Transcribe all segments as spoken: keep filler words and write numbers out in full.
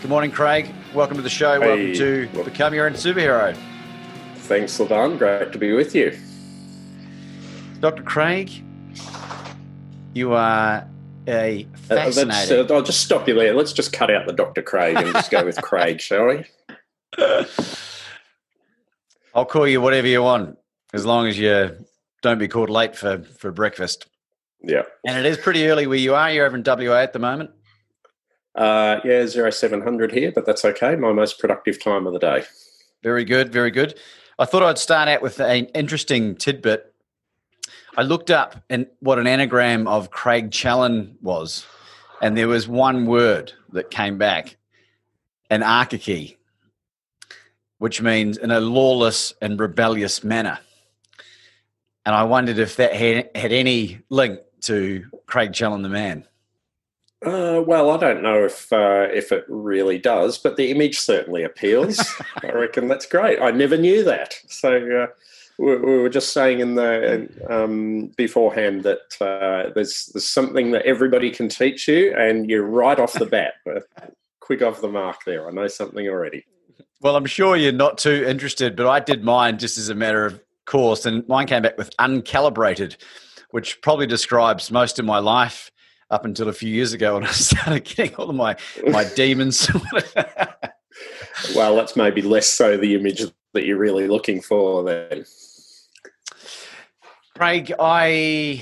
Good morning, Craig. Welcome to the show. Hey, welcome to well, Become Your Own Superhero. Thanks, Laban. Great to be with you. Doctor Craig, you are a fascinating... Uh, uh, I'll just stop you there. Let's just cut out the Doctor Craig and just go with Craig, shall we? I'll call you whatever you want, as long as you don't be called late for, for breakfast. Yeah. And it is pretty early where you are. You're over in W A at the moment. Uh, yeah, zero seven hundred here, but that's okay. My most productive time of the day. Very good, very good. I thought I'd start out with an interesting tidbit. I looked up and what an anagram of Craig Challen was, and there was one word that came back, an anarchy, which means in a lawless and rebellious manner. And I wondered if that had, had any link to Craig Challen the man. Uh, well, I don't know if uh, if it really does, but the image certainly appeals. I reckon that's great. I never knew that. So uh, we, we were just saying in the um, beforehand that uh, there's there's something that everybody can teach you, and you're right off the bat, quick off the mark there. I know something already. Well, I'm sure you're not too interested, but I did mine just as a matter of course, and mine came back with uncalibrated, which probably describes most of my life up until a few years ago when I started getting all of my, my demons. Well, that's maybe less so the image that you're really looking for then. Craig, I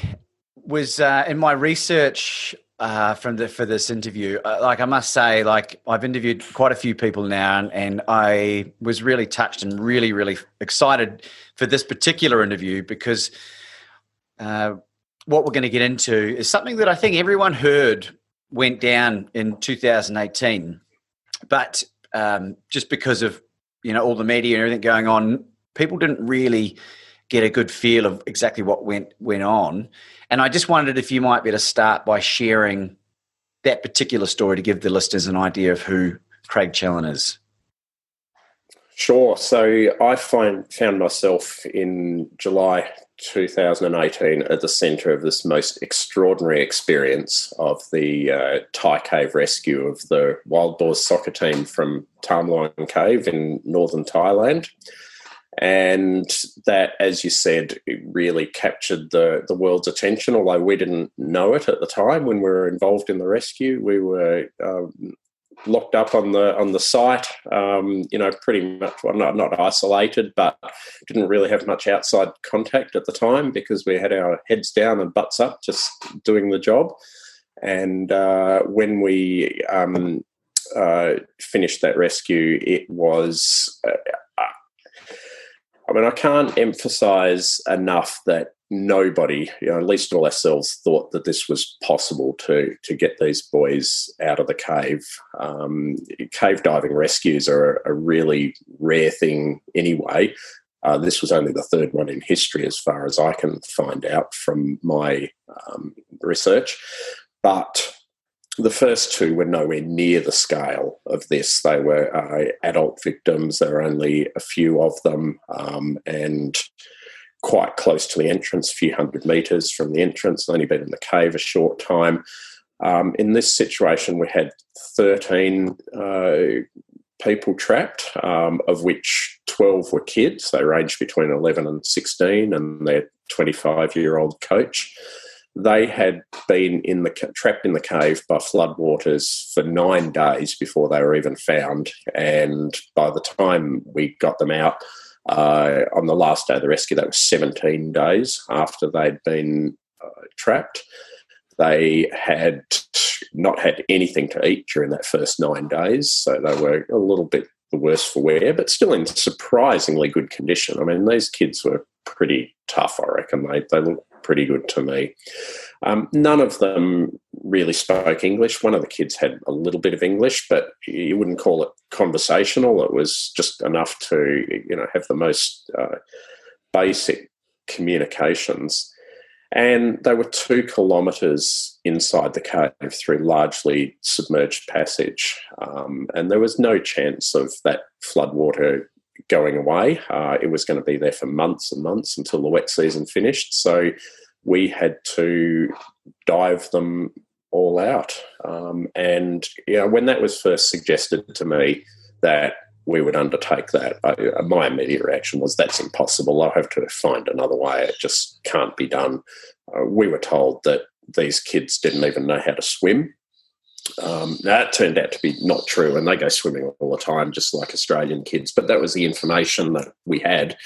was uh, in my research uh, from the, for this interview, uh, like I must say, like I've interviewed quite a few people now, and, and I was really touched and really, really excited for this particular interview because uh, what we're going to get into is something that I think everyone heard went down in two thousand eighteen, but um, just because of, you know, all the media and everything going on, people didn't really get a good feel of exactly what went went on. And I just wondered if you might be able to start by sharing that particular story to give the listeners an idea of who Craig Challen is. Sure. So I find, found myself in July two thousand eighteen at the centre of this most extraordinary experience of the uh, Thai cave rescue of the Wild Boars soccer team from Tham Luang Cave in northern Thailand. And that, as you said, it really captured the, the world's attention, although we didn't know it at the time when we were involved in the rescue. We were... Um, locked up on the on the site, um, you know, pretty much, well, not, not isolated, but didn't really have much outside contact at the time because we had our heads down and butts up just doing the job. And uh, when we um, uh, finished that rescue, it was, uh, I mean, I can't emphasise enough that nobody, you know, at least all ourselves, thought that this was possible to to get these boys out of the cave. Um, cave diving rescues are a really rare thing anyway. Uh, this was only the third one in history as far as I can find out from my um, research. But the first two were nowhere near the scale of this. They were uh, adult victims. There were only a few of them, um, and quite close to the entrance, a few hundred metres from the entrance, only been in the cave a short time. Um, in this situation, we had thirteen uh, people trapped, um, of which twelve were kids. They ranged between eleven and sixteen, and their twenty-five-year-old coach. they had been in the trapped in the cave by floodwaters for nine days before they were even found. And by the time we got them out, uh, on the last day of the rescue, that was seventeen days after they'd been uh, trapped. They had not had anything to eat during that first nine days, so they were a little bit the worse for wear, but still in surprisingly good condition. I mean, these kids were pretty tough, I reckon. They, they looked pretty good to me. Um, none of them really spoke English. One of the kids had a little bit of English, but you wouldn't call it conversational. It was just enough to, you know, have the most uh, basic communications. And they were two kilometres inside the cave through largely submerged passage. Um, and there was no chance of that floodwater going away. Uh, it was going to be there for months and months until the wet season finished. So we had to dive them all out. Um, and, you know, when that was first suggested to me that we would undertake that, I, my immediate reaction was, that's impossible. I'll have to find another way. It just can't be done. Uh, we were told that these kids didn't even know how to swim. Um, that turned out to be not true, and they go swimming all the time, just like Australian kids. But that was the information that we had.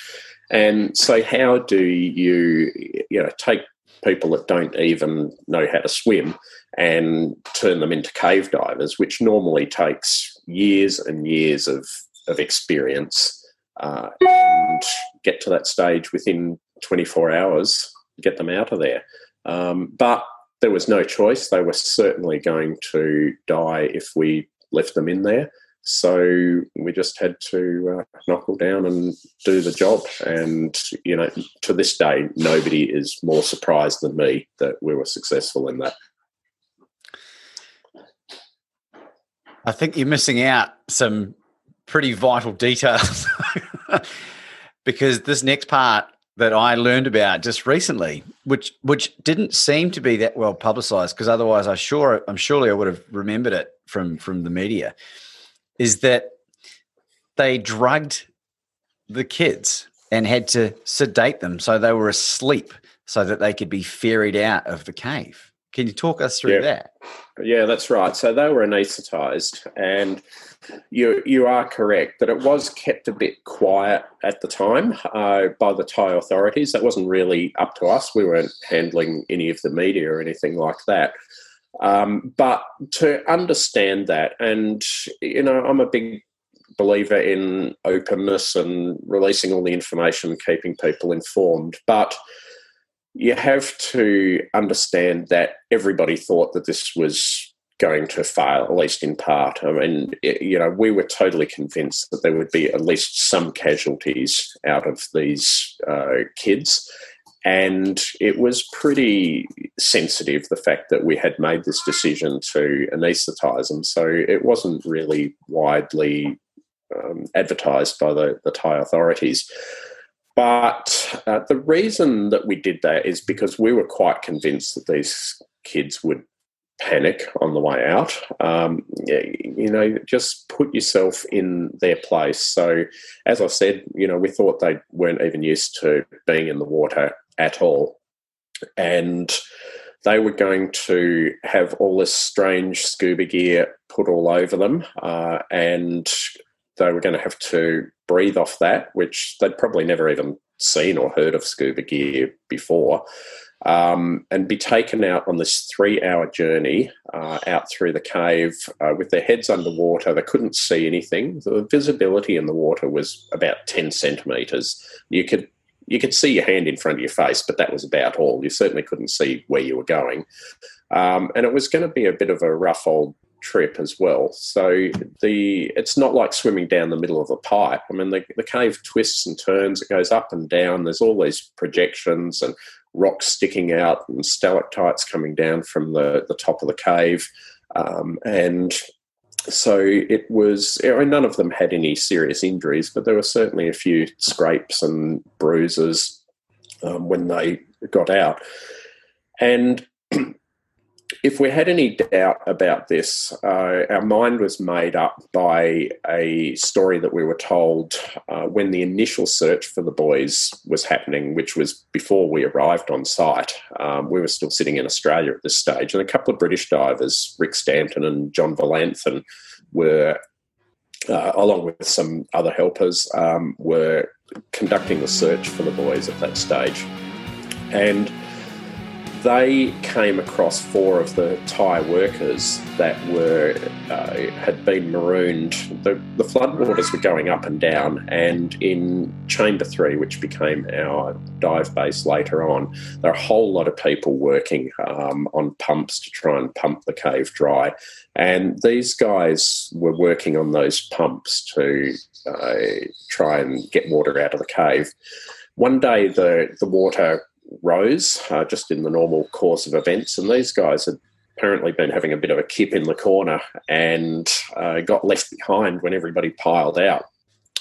And so how do you, you know, take people that don't even know how to swim and turn them into cave divers, which normally takes years and years of of experience, uh, and get to that stage within twenty-four hours, get them out of there. Um, but there was no choice. They were certainly going to die if we left them in there. So we just had to uh, knuckle down and do the job. And, you know, to this day, nobody is more surprised than me that we were successful in that. I think you're missing out some pretty vital details because this next part that I learned about just recently, which which didn't seem to be that well publicised, because otherwise I sure I'm surely I would have remembered it from from the media, is that they drugged the kids and had to sedate them so they were asleep so that they could be ferried out of the cave. Can you talk us through yeah. that? Yeah, that's right. So they were anaesthetised, and you you are correct that it was kept a bit quiet at the time uh, by the Thai authorities. That wasn't really up to us. We weren't handling any of the media or anything like that. Um, but to understand that, and, you know, I'm a big believer in openness and releasing all the information, keeping people informed, but you have to understand that everybody thought that this was going to fail, at least in part. I mean, you know, we were totally convinced that there would be at least some casualties out of these uh, kids. And it was pretty sensitive, the fact that we had made this decision to anaesthetise them. So it wasn't really widely um, advertised by the, the Thai authorities. But uh, the reason that we did that is because we were quite convinced that these kids would panic on the way out. Um, you know, just put yourself in their place. So, as I said, you know, we thought they weren't even used to being in the water at all. And they were going to have all this strange scuba gear put all over them, uh, and they were going to have to breathe off that, which they'd probably never even seen or heard of scuba gear before, um, and be taken out on this three-hour journey uh, out through the cave uh, with their heads underwater. They couldn't see anything. The visibility in the water was about ten centimetres. You could you could see your hand in front of your face, but that was about all. You certainly couldn't see where you were going. Um, and it was going to be a bit of a rough old trip as well. So the it's not like swimming down the middle of a pipe. I mean, the, the cave twists and turns, it goes up and down. There's all these projections and rocks sticking out and stalactites coming down from the, the top of the cave. Um, and so it was, I mean, none of them had any serious injuries, but there were certainly a few scrapes and bruises um, when they got out. And If we had any doubt about this, uh, our mind was made up by a story that we were told uh, when the initial search for the boys was happening, which was before we arrived on site. Um, we were still sitting in Australia at this stage, and a couple of British divers, Rick Stanton and John Volanthen, were, uh, along with some other helpers, um, were conducting the search for the boys at that stage. And they came across four of the Thai workers that were uh, had been marooned. The, the floodwaters were going up and down, and in Chamber three, which became our dive base later on, there are a whole lot of people working um, on pumps to try and pump the cave dry. And these guys were working on those pumps to uh, try and get water out of the cave. One day the, the water rose uh, just in the normal course of events, and these guys had apparently been having a bit of a kip in the corner and uh, got left behind when everybody piled out.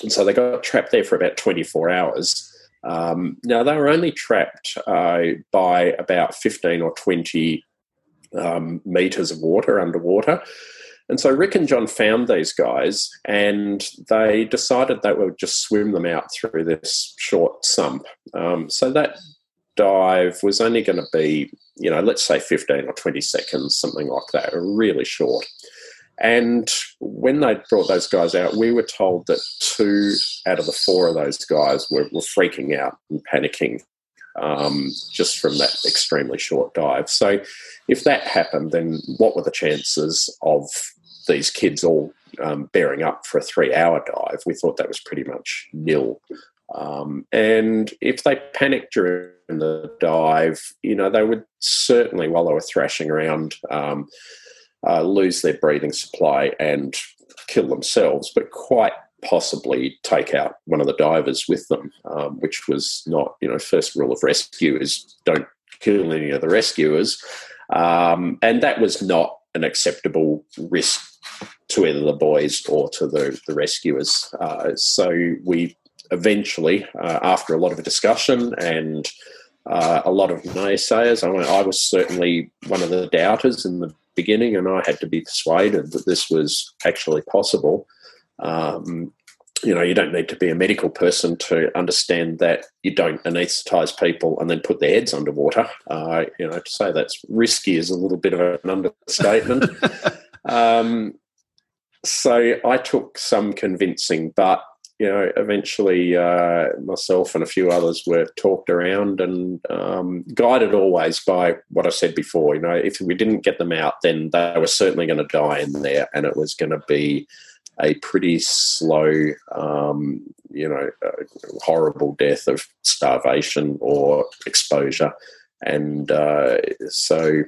And so they got trapped there for about twenty-four hours. Um, now, they were only trapped uh, by about fifteen or twenty um, metres of water underwater. And so Rick and John found these guys, and they decided they would just swim them out through this short sump. Um, so that dive was only going to be, you know, let's say fifteen or twenty seconds, something like that, really short. And when they brought those guys out, we were told that two out of the four of those guys were, were freaking out and panicking um, just from that extremely short dive. So if that happened, then what were the chances of these kids all um, bearing up for a three-hour dive? We thought that was pretty much nil. Um, and if they panicked during the dive, you know, they would certainly, while they were thrashing around, um, uh, lose their breathing supply and kill themselves, but quite possibly take out one of the divers with them, um, which was not, you know, first rule of rescue is don't kill any of the rescuers. Um, and that was not an acceptable risk to either the boys or to the, the rescuers. Uh, so we eventually, uh, after a lot of discussion and uh, a lot of naysayers, I, I was certainly one of the doubters in the beginning, and I had to be persuaded that this was actually possible. Um, you know, you don't need to be a medical person to understand that you don't anaesthetise people and then put their heads underwater. Uh, you know, to say that's risky is a little bit of an understatement. um, so I took some convincing, but you know, eventually uh, myself and a few others were talked around and um, guided always by what I said before. You know, if we didn't get them out, then they were certainly going to die in there, and it was going to be a pretty slow, um, you know, uh, horrible death of starvation or exposure. And uh, so,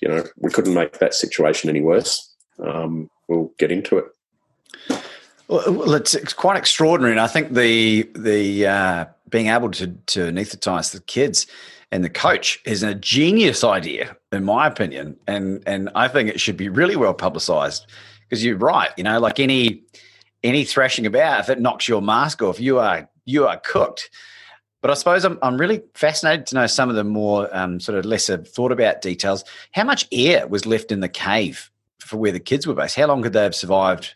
you know, we couldn't make that situation any worse. Um, we'll get into it. Well, it's, it's quite extraordinary, and I think the the uh, being able to to anaesthetise the kids and the coach is a genius idea, in my opinion, and and I think it should be really well publicised because you're right, you know, like any any thrashing about, if it knocks your mask off, you are you are cooked. But I suppose I'm I'm really fascinated to know some of the more um, sort of lesser thought about details. How much air was left in the cave for where the kids were based? How long could they have survived?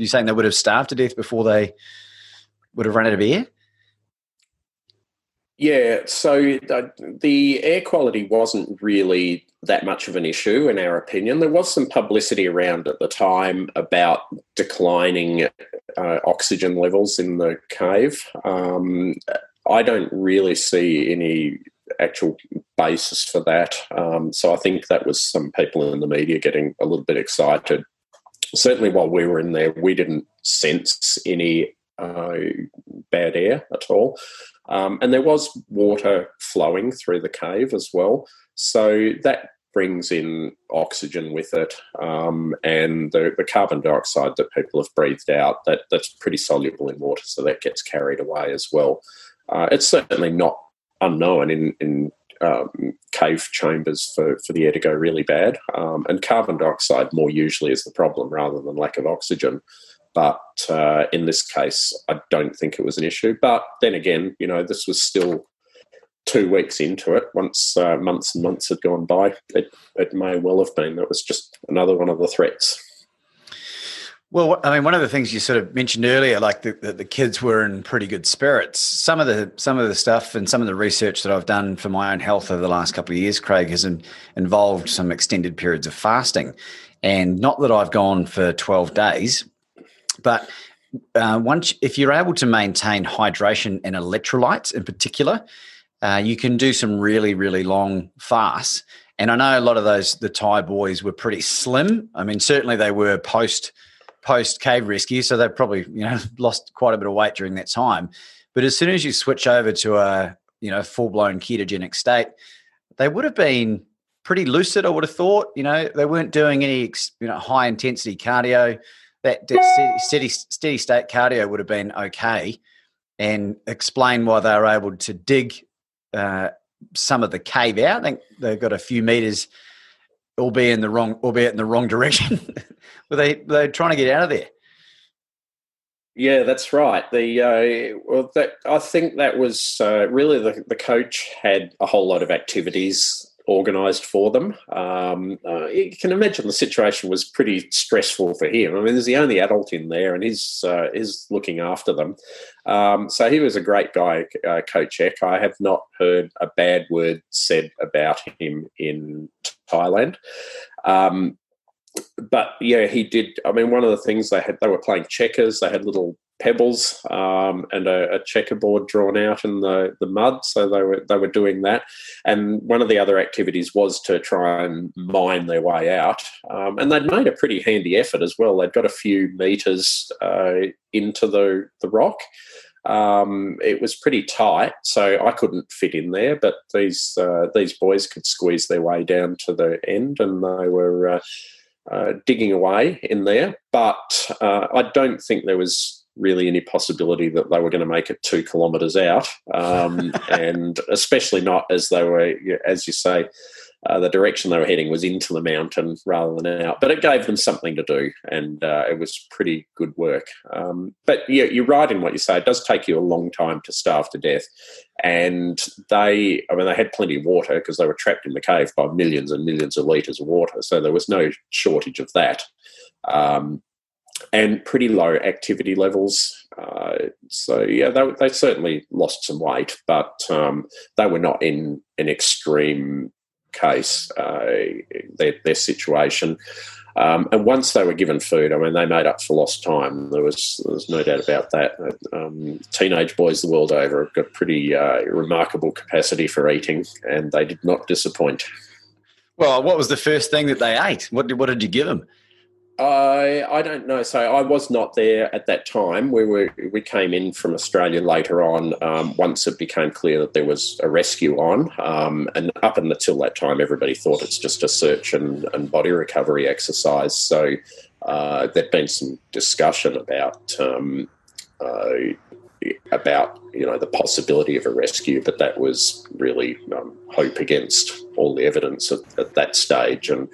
You're saying they would have starved to death before they would have run out of air? Yeah, so uh, the air quality wasn't really that much of an issue, in our opinion. There was some publicity around at the time about declining uh, oxygen levels in the cave. Um, I don't really see any actual basis for that. Um, so I think that was some people in the media getting a little bit excited. Certainly while we were in there, we didn't sense any uh, bad air at all. Um, and there was water flowing through the cave as well. So that brings in oxygen with it. Um, and the, the carbon dioxide that people have breathed out, that, that's pretty soluble in water, so that gets carried away as well. Uh, it's certainly not unknown in, in Um, cave chambers for, for the air to go really bad, um, and carbon dioxide more usually is the problem rather than lack of oxygen, but uh, in this case I don't think it was an issue. But then again, you know, this was still two weeks into it, once uh, months and months had gone by, it, it may well have been. It was just another one of the threats. Well, I mean, one of the things you sort of mentioned earlier, like the, the, the kids were in pretty good spirits. Some of the some of the stuff and some of the research that I've done for my own health over the last couple of years, Craig, has in, involved some extended periods of fasting. And not that I've gone for twelve days, but uh, once if you're able to maintain hydration and electrolytes in particular, uh, you can do some really, really long fasts. And I know a lot of those, the Thai boys were pretty slim. I mean, certainly they were post- post cave rescue, so they probably, you know, lost quite a bit of weight during that time. But as soon as you switch over to a, you know, full-blown ketogenic state, they would have been pretty lucid, I would have thought. You know, they weren't doing any, you know, high intensity cardio. That steady steady state cardio would have been okay, and explain why they were able to dig uh, some of the cave out. I think they've got a few meters, albeit in the wrong, albeit in the wrong direction. Were they they trying to get out of there? Yeah, that's right. The uh, well, that, I think that was uh, really the, the coach had a whole lot of activities organised for them. Um, uh, you can imagine the situation was pretty stressful for him. I mean, there's the only adult in there, and he's uh, is looking after them. Um, so he was a great guy, uh, Coach Ek. I have not heard a bad word said about him in Thailand. Um, But yeah, he did. I mean, one of the things they had, they were playing checkers. They had little pebbles um, and a, a checkerboard drawn out in the, the mud. So they were they were doing that. And one of the other activities was to try and mine their way out. Um, and they'd made a pretty handy effort as well. They'd got a few meters uh, into the the rock. Um, it was pretty tight, so I couldn't fit in there. But these uh, these boys could squeeze their way down to the end, and they were. Uh, Uh, digging away in there, but uh, I don't think there was really any possibility that they were going to make it two kilometres out, um, and especially not as they were, as you say, uh, the direction they were heading was into the mountain rather than out. But it gave them something to do, and uh, it was pretty good work. Um, but yeah, you're right in what you say. It does take you a long time to starve to death, and they, I mean, they had plenty of water because they were trapped in the cave by millions and millions of litres of water, so there was no shortage of that, um, and pretty low activity levels. Uh, so, yeah, they, they certainly lost some weight, but um, they were not in an extreme case, uh, their, their situation. Um, and once they were given food, I mean, they made up for lost time. There was, there was no doubt about that. Um, teenage boys the world over have got pretty uh, remarkable capacity for eating, and they did not disappoint. Well, what was the first thing that they ate? What did, what did you give them? I I don't know. So I was not there at that time. We were we came in from Australia later on. Um, once it became clear that there was a rescue on, um, and up until that time, everybody thought it's just a search and, and body recovery exercise. So uh, there'd been some discussion about um, uh, about you know the possibility of a rescue, but that was really um, hope against all the evidence at, at that stage. And,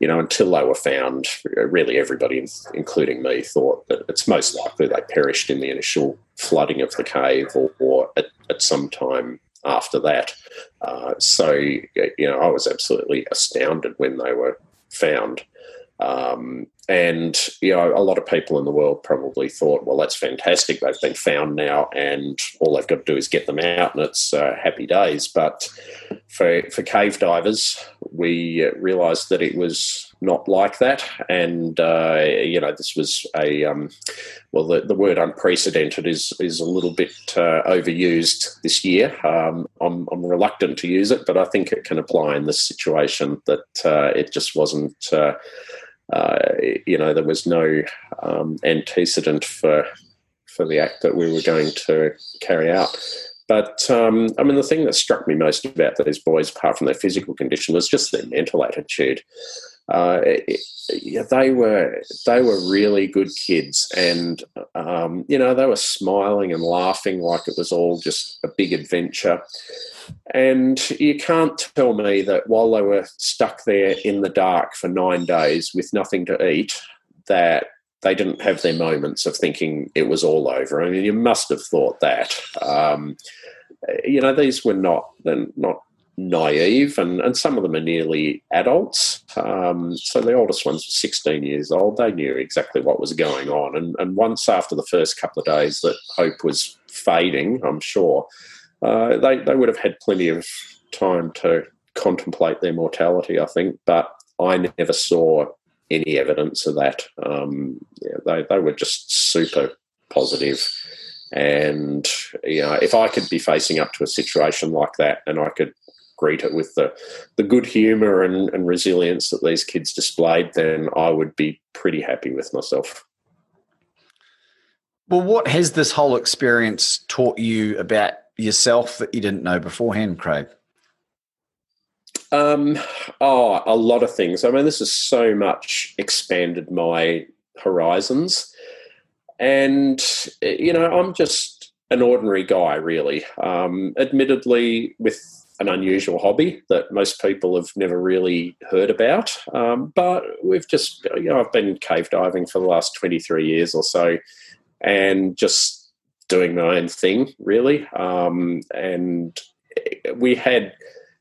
you know, until they were found, really everybody, including me, thought that it's most likely they perished in the initial flooding of the cave or, or at, at some time after that. Uh, so, you know, I was absolutely astounded when they were found. Um, and, you know, a lot of people in the world probably thought, well, that's fantastic. They've been found now and all they've got to do is get them out and it's uh, happy days. But for, for cave divers, we realised that it was not like that. And, uh, you know, this was a, um, well, the, the word unprecedented is is a little bit uh, overused this year. Um, I'm, I'm reluctant to use it, but I think it can apply in this situation that uh, it just wasn't... Uh, Uh, you know, there was no um, antecedent for for the act that we were going to carry out. But, um, I mean, the thing that struck me most about these boys, apart from their physical condition, was just their mental attitude. Uh, it, yeah, they were they were really good kids, and um, you know they were smiling and laughing like it was all just a big adventure. And you can't tell me that while they were stuck there in the dark for nine days with nothing to eat, that they didn't have their moments of thinking it was all over. I mean, you must have thought that. Um, you know, these were not they're not naive, and, and some of them are nearly adults. Um, so the oldest ones were sixteen years old. They knew exactly what was going on. And, and once after the first couple of days that hope was fading, I'm sure, uh, they, they would have had plenty of time to contemplate their mortality, I think. But I never saw any evidence of that. Um, yeah, they, they were just super positive. And, you know, if I could be facing up to a situation like that and I could greet it with the, the good humour and, and resilience that these kids displayed, then I would be pretty happy with myself. Well, what has this whole experience taught you about yourself that you didn't know beforehand, Craig? Um, oh, a lot of things. I mean, this has so much expanded my horizons. And, you know, I'm just an ordinary guy, really. Um, admittedly, with an unusual hobby that most people have never really heard about. Um, but we've just, you know, I've been cave diving for the last twenty-three years or so and just doing my own thing, really. Um, and we had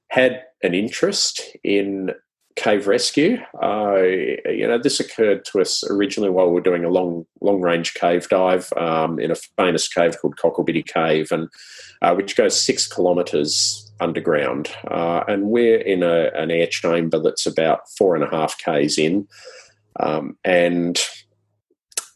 had an interest in cave rescue. Uh, you know, this occurred to us originally while we were doing a long, long-range cave dive um, in a famous cave called Cocklebiddy Cave, and uh, which goes six kilometres underground. Uh, and we're in a, an air chamber that's about four and a half k's in, um, and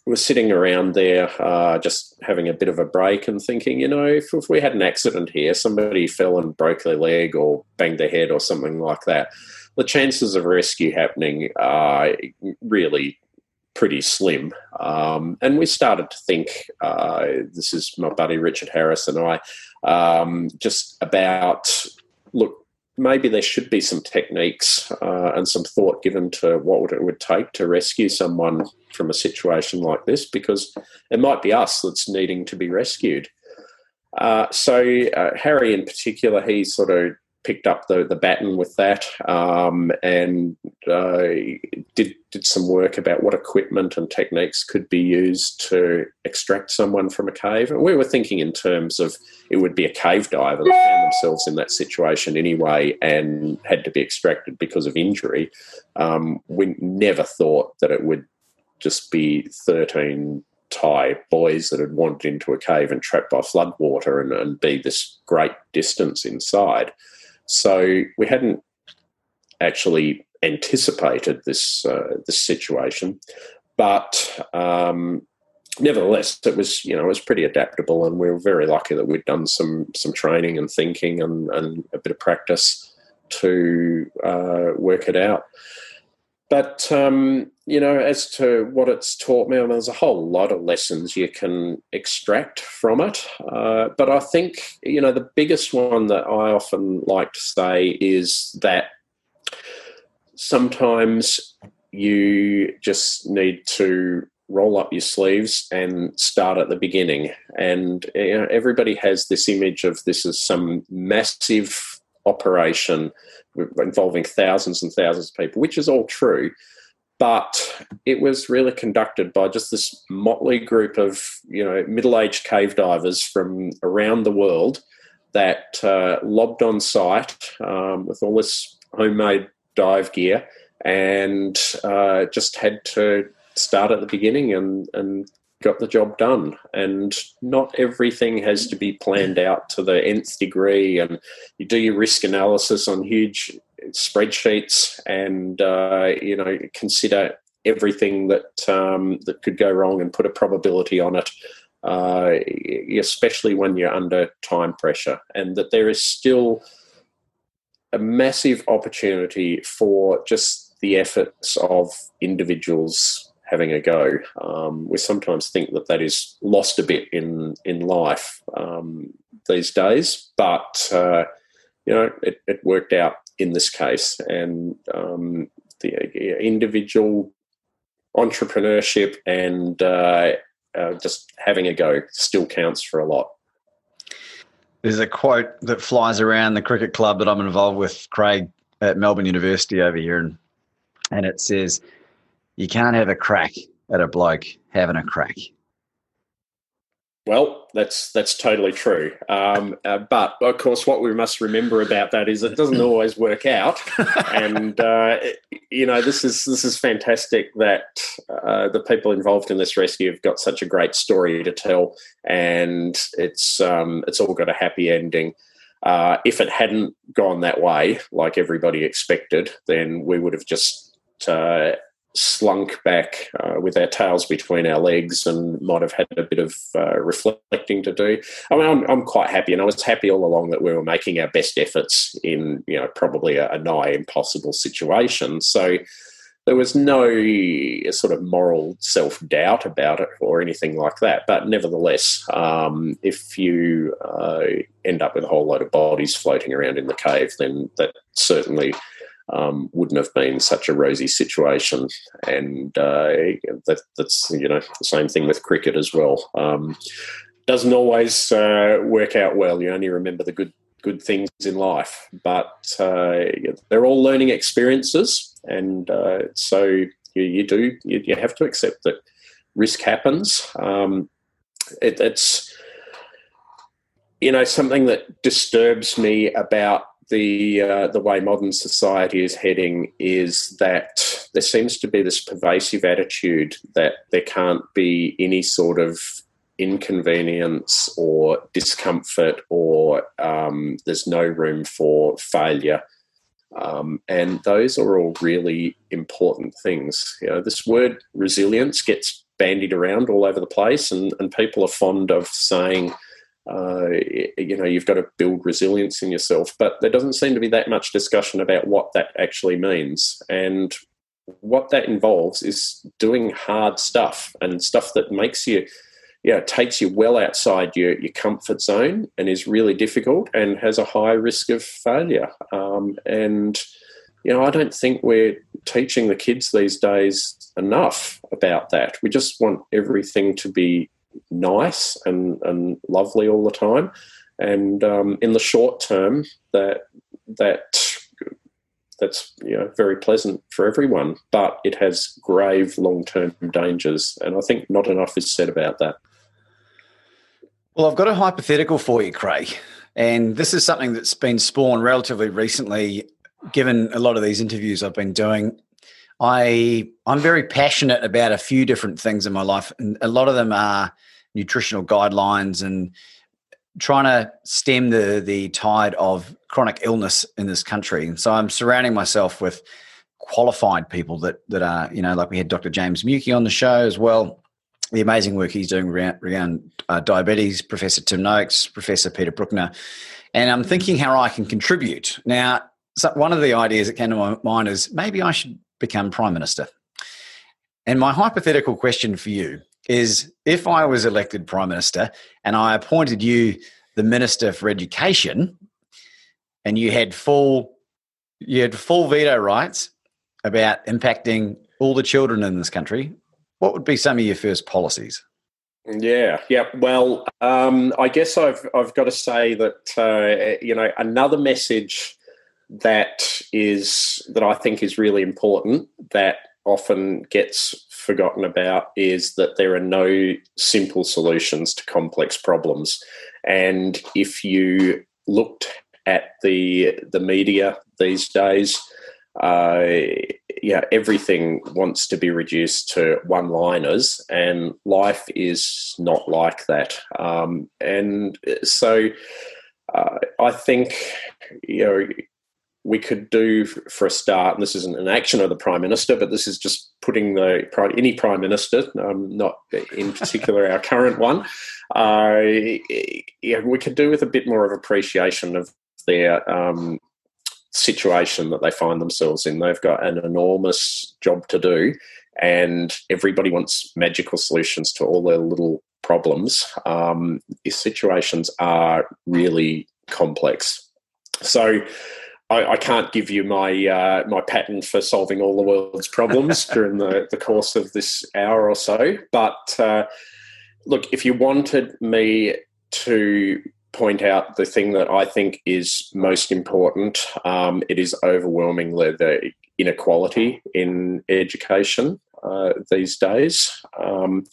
we're sitting around there, uh, just having a bit of a break and thinking, you know, if, if we had an accident here, somebody fell and broke their leg or banged their head or something like that, the chances of rescue happening are really pretty slim. Um, and we started to think, uh, this is my buddy Richard Harris and I, um, just about, look, maybe there should be some techniques uh, and some thought given to what it would take to rescue someone from a situation like this, because it might be us that's needing to be rescued. Uh, so uh, Harry in particular, he sort of picked up the, the baton with that um, and uh, did, did some work about what equipment and techniques could be used to extract someone from a cave. And we were thinking in terms of it would be a cave diver that found themselves in that situation anyway and had to be extracted because of injury. Um, we never thought that it would just be thirteen Thai boys that had wandered into a cave and trapped by floodwater and, and be this great distance inside. So we hadn't actually anticipated this uh, this situation, but um, nevertheless, it was you know it was pretty adaptable, and we were very lucky that we'd done some some training and thinking and, and a bit of practice to uh, work it out. But um, you know, as to what it's taught me, I mean, there's a whole lot of lessons you can extract from it. Uh, but I think you know the biggest one that I often like to say is that sometimes you just need to roll up your sleeves and start at the beginning. And you know, everybody has this image of this as some massive operation involving thousands and thousands of people, which is all true, but it was really conducted by just this motley group of, you know, middle-aged cave divers from around the world that uh, lobbed on site um, with all this homemade dive gear and uh, just had to start at the beginning and, and got the job done. And not everything has to be planned out to the nth degree, and you do your risk analysis on huge spreadsheets and, uh, you know, consider everything that um, that could go wrong and put a probability on it, uh, especially when you're under time pressure, and that there is still a massive opportunity for just the efforts of individuals having a go. Um, we sometimes think that that is lost a bit in, in life um, these days, but, uh, you know, it, it worked out in this case. And um, the individual entrepreneurship and uh, uh, just having a go still counts for a lot. There's a quote that flies around the cricket club that I'm involved with, Craig, at Melbourne University over here, and, and it says, "You can't have a crack at a bloke having a crack." Well, that's that's totally true. Um, uh, but, of course, what we must remember about that is it doesn't always work out. And, uh, it, you know, this is this is fantastic that uh, the people involved in this rescue have got such a great story to tell, and it's um, it's all got a happy ending. Uh, if it hadn't gone that way, like everybody expected, then we would have just... Uh, slunk back uh, with our tails between our legs and might have had a bit of uh, reflecting to do. I mean, I'm, I'm quite happy, and I was happy all along that we were making our best efforts in, you know, probably a, a nigh impossible situation. So there was no sort of moral self-doubt about it or anything like that. But nevertheless, um, if you uh, end up with a whole load of bodies floating around in the cave, then that certainly... Um, wouldn't have been such a rosy situation, and uh, that, that's you know the same thing with cricket as well. Um, doesn't always uh, work out well. You only remember the good good things in life, but uh, they're all learning experiences, and uh, so you, you do you, you have to accept that risk happens. Um, it, it's you know something that disturbs me about. The uh, the way modern society is heading is that there seems to be this pervasive attitude that there can't be any sort of inconvenience or discomfort or um, there's no room for failure. Um, and those are all really important things. You know, this word resilience gets bandied around all over the place, and, and people are fond of saying, Uh, you know, you've got to build resilience in yourself, but there doesn't seem to be that much discussion about what that actually means. And what that involves is doing hard stuff and stuff that makes you, you know, takes you well outside your, your comfort zone and is really difficult and has a high risk of failure. Um, and, you know, I don't think we're teaching the kids these days enough about that. We just want everything to be nice and, and lovely all the time, and um, in the short term, that that that's you know very pleasant for everyone, but it has grave long-term dangers, and I think not enough is said about that. Well, I've got a hypothetical for you, Craig, and this is something that's been spawned relatively recently, given a lot of these interviews I've been doing. I, I'm very passionate about a few different things in my life, and a lot of them are nutritional guidelines and trying to stem the, the tide of chronic illness in this country. And so I'm surrounding myself with qualified people that that are, you know, like we had Doctor James Mukie on the show as well, the amazing work he's doing around, around uh, diabetes, Professor Tim Noakes, Professor Peter Bruckner, and I'm thinking how I can contribute. Now, so one of the ideas that came to my mind is maybe I should become Prime Minister. And my hypothetical question for you is, if I was elected Prime Minister and I appointed you the Minister for Education, and you had full you had full veto rights about impacting all the children in this country, what would be some of your first policies? Yeah, yeah. Well, um, I guess I've I've got to say that uh, you know another message that is that I think is really important that often gets forgotten about is that there are no simple solutions to complex problems. And if you looked at the the media these days, uh, yeah, everything wants to be reduced to one-liners, and life is not like that. Um, and so uh, I think, you know, we could do for a start, and this isn't an action of the Prime Minister, but this is just putting the any Prime Minister, um, not in particular our current one, uh, yeah, we could do with a bit more of appreciation of their um, situation that they find themselves in. They've got an enormous job to do, and everybody wants magical solutions to all their little problems. Um, these situations are really complex. So I, I can't give you my uh, my pattern for solving all the world's problems during the, the course of this hour or so. But uh, look, if you wanted me to point out the thing that I think is most important, um, it is overwhelmingly the inequality in education uh, these days. Um,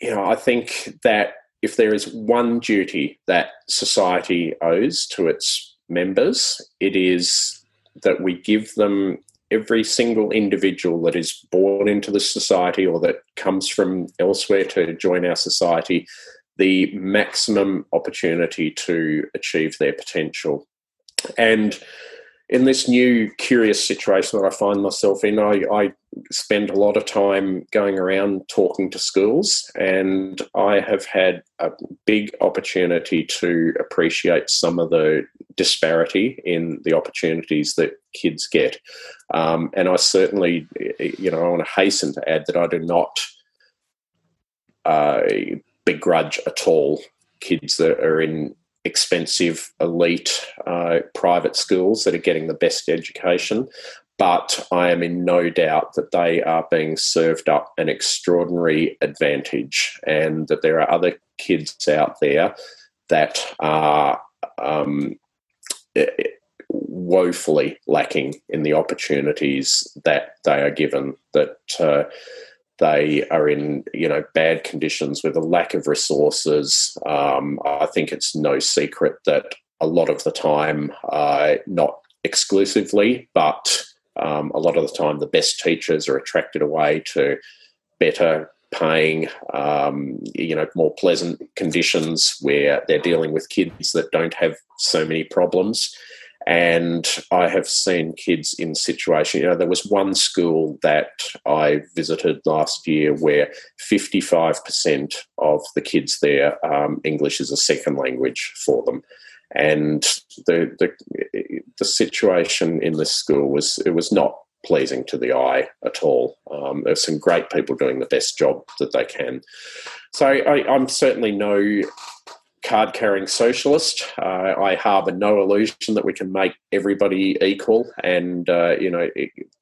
you know, I think that if there is one duty that society owes to its members, it is that we give them every single individual that is born into the society or that comes from elsewhere to join our society the maximum opportunity to achieve their potential. And in this new curious situation that I find myself in, I, I spend a lot of time going around talking to schools, and I have had a big opportunity to appreciate some of the disparity in the opportunities that kids get. Um, and I certainly, you know, I want to hasten to add that I do not uh, begrudge at all kids that are in expensive, elite, uh, private schools that are getting the best education, but I am in no doubt that they are being served up an extraordinary advantage, and that there are other kids out there that are um, woefully lacking in the opportunities that they are given, that uh, they are in, you know, bad conditions with a lack of resources. Um, I think it's no secret that a lot of the time, uh, not exclusively, but um, a lot of the time the best teachers are attracted away to better paying, um, you know, more pleasant conditions where they're dealing with kids that don't have so many problems. And I have seen kids in situations, you know, there was one school that I visited last year where fifty-five percent of the kids there, um, English is a second language for them. And the, the the situation in this school was, it was not pleasing to the eye at all. Um, there's some great people doing the best job that they can. So I, I'm certainly no card-carrying socialist. Uh, I harbour no illusion that we can make everybody equal and, uh, you know,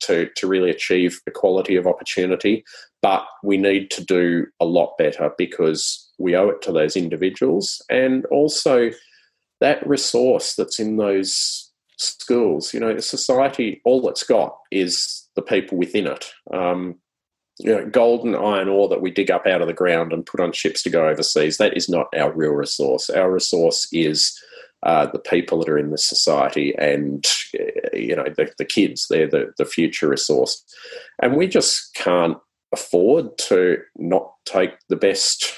to, to really achieve equality of opportunity. But we need to do a lot better because we owe it to those individuals, and also that resource that's in those schools. You know, society, all it's got is the people within it. Um, You know, gold and iron ore that we dig up out of the ground and put on ships to go overseas, that is not our real resource. Our resource is uh, the people that are in this society, and, you know, the, the kids, they're the, the future resource. And we just can't afford to not take the best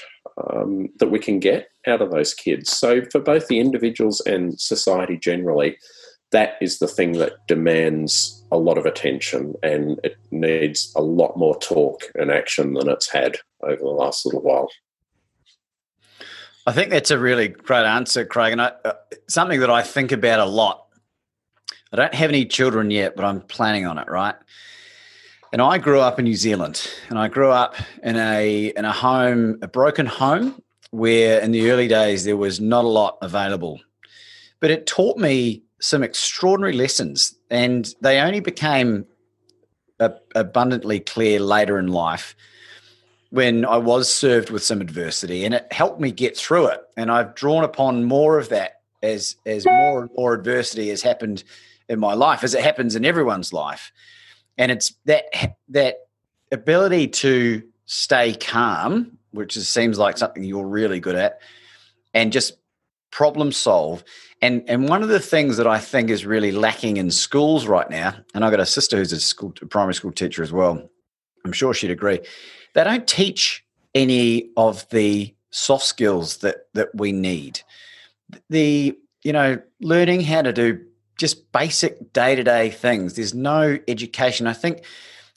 um, that we can get out of those kids. So for both the individuals and society generally, that is the thing that demands a lot of attention, and it needs a lot more talk and action than it's had over the last little while. I think that's a really great answer, Craig, and I, uh, something that I think about a lot. I don't have any children yet, but I'm planning on it, right? And I grew up in New Zealand, and I grew up in a in a home, a broken home, where in the early days there was not a lot available. But it taught me some extraordinary lessons, and they only became ab- abundantly clear later in life when I was served with some adversity, and it helped me get through it. And I've drawn upon more of that as, as more and more adversity has happened in my life, as it happens in everyone's life. And it's that, that ability to stay calm, which is, seems like something you're really good at, and just problem solve. And and one of the things that I think is really lacking in schools right now, and I've got a sister who's a school, a primary school teacher as well, I'm sure she'd agree, they don't teach any of the soft skills that that we need. The, you know, learning how to do just basic day-to-day things. There's no education. I think,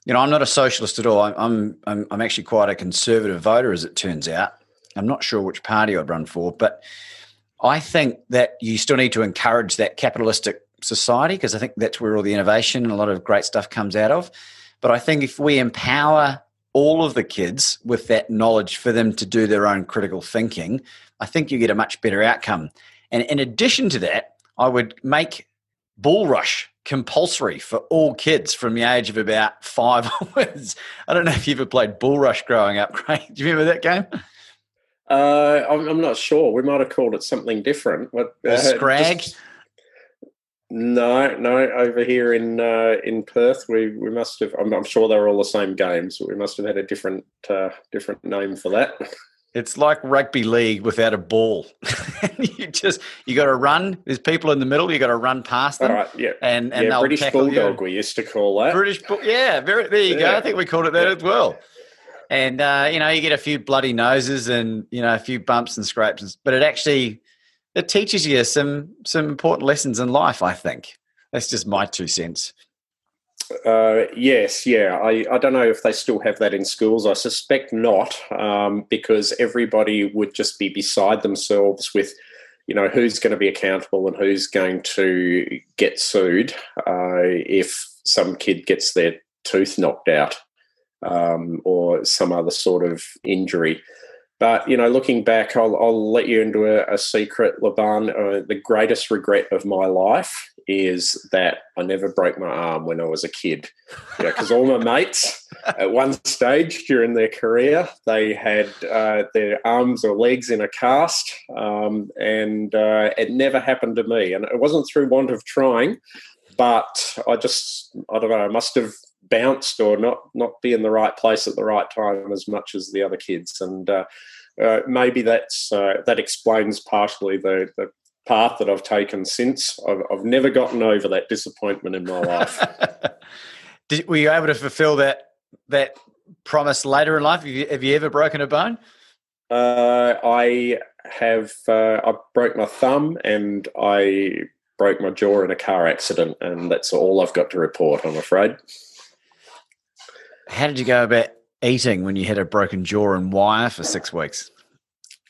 you know, I'm not a socialist at all. I'm I'm I'm actually quite a conservative voter, as it turns out. I'm not sure which party I'd run for, but I think that you still need to encourage that capitalistic society, because I think that's where all the innovation and a lot of great stuff comes out of. But I think if we empower all of the kids with that knowledge for them to do their own critical thinking, I think you get a much better outcome. And in addition to that, I would make bull rush compulsory for all kids from the age of about five onwards. I don't know if you ever played bull rush growing up, Craig. Do you remember that game? Uh, I'm, I'm not sure. We might have called it something different. But, uh, Scrag? Just, no, no. Over here in uh, in Perth, we, we must have. I'm, I'm sure they were all the same games, but we must have had a different uh, different name for that. It's like rugby league without a ball. you just you got to run. There's people in the middle. You got to run past them. All right, yeah, and and yeah, they'll British tackle bulldog. You. We used to call that British. Yeah, very. There you yeah. go. I think we called it that yeah. as well. And uh, you know, you get a few bloody noses and you know a few bumps and scrapes, but it actually it teaches you some some important lessons in life. I think that's just my two cents. Uh, yes, yeah. I, I don't know if they still have that in schools. I suspect not, um, because everybody would just be beside themselves with, you know, who's going to be accountable and who's going to get sued uh, if some kid gets their tooth knocked out um, or some other sort of injury. But, you know, looking back, I'll, I'll let you into a, a secret, Laban. Uh, the greatest regret of my life is that I never broke my arm when I was a kid. Because you know, all my mates at one stage during their career, they had uh, their arms or legs in a cast, um, and uh, it never happened to me. And it wasn't through want of trying, but I just, I don't know, I must have bounced or not not be in the right place at the right time as much as the other kids. And uh, uh, maybe that's uh, that explains partially the, the path that I've taken since. I've, I've never gotten over that disappointment in my life. Did, were you able to fulfill that that promise later in life? Have you, have you ever broken a bone? Uh, I have. Uh, I broke my thumb and I broke my jaw in a car accident, and that's all I've got to report, I'm afraid. How did you go about eating when you had a broken jaw and wire for six weeks?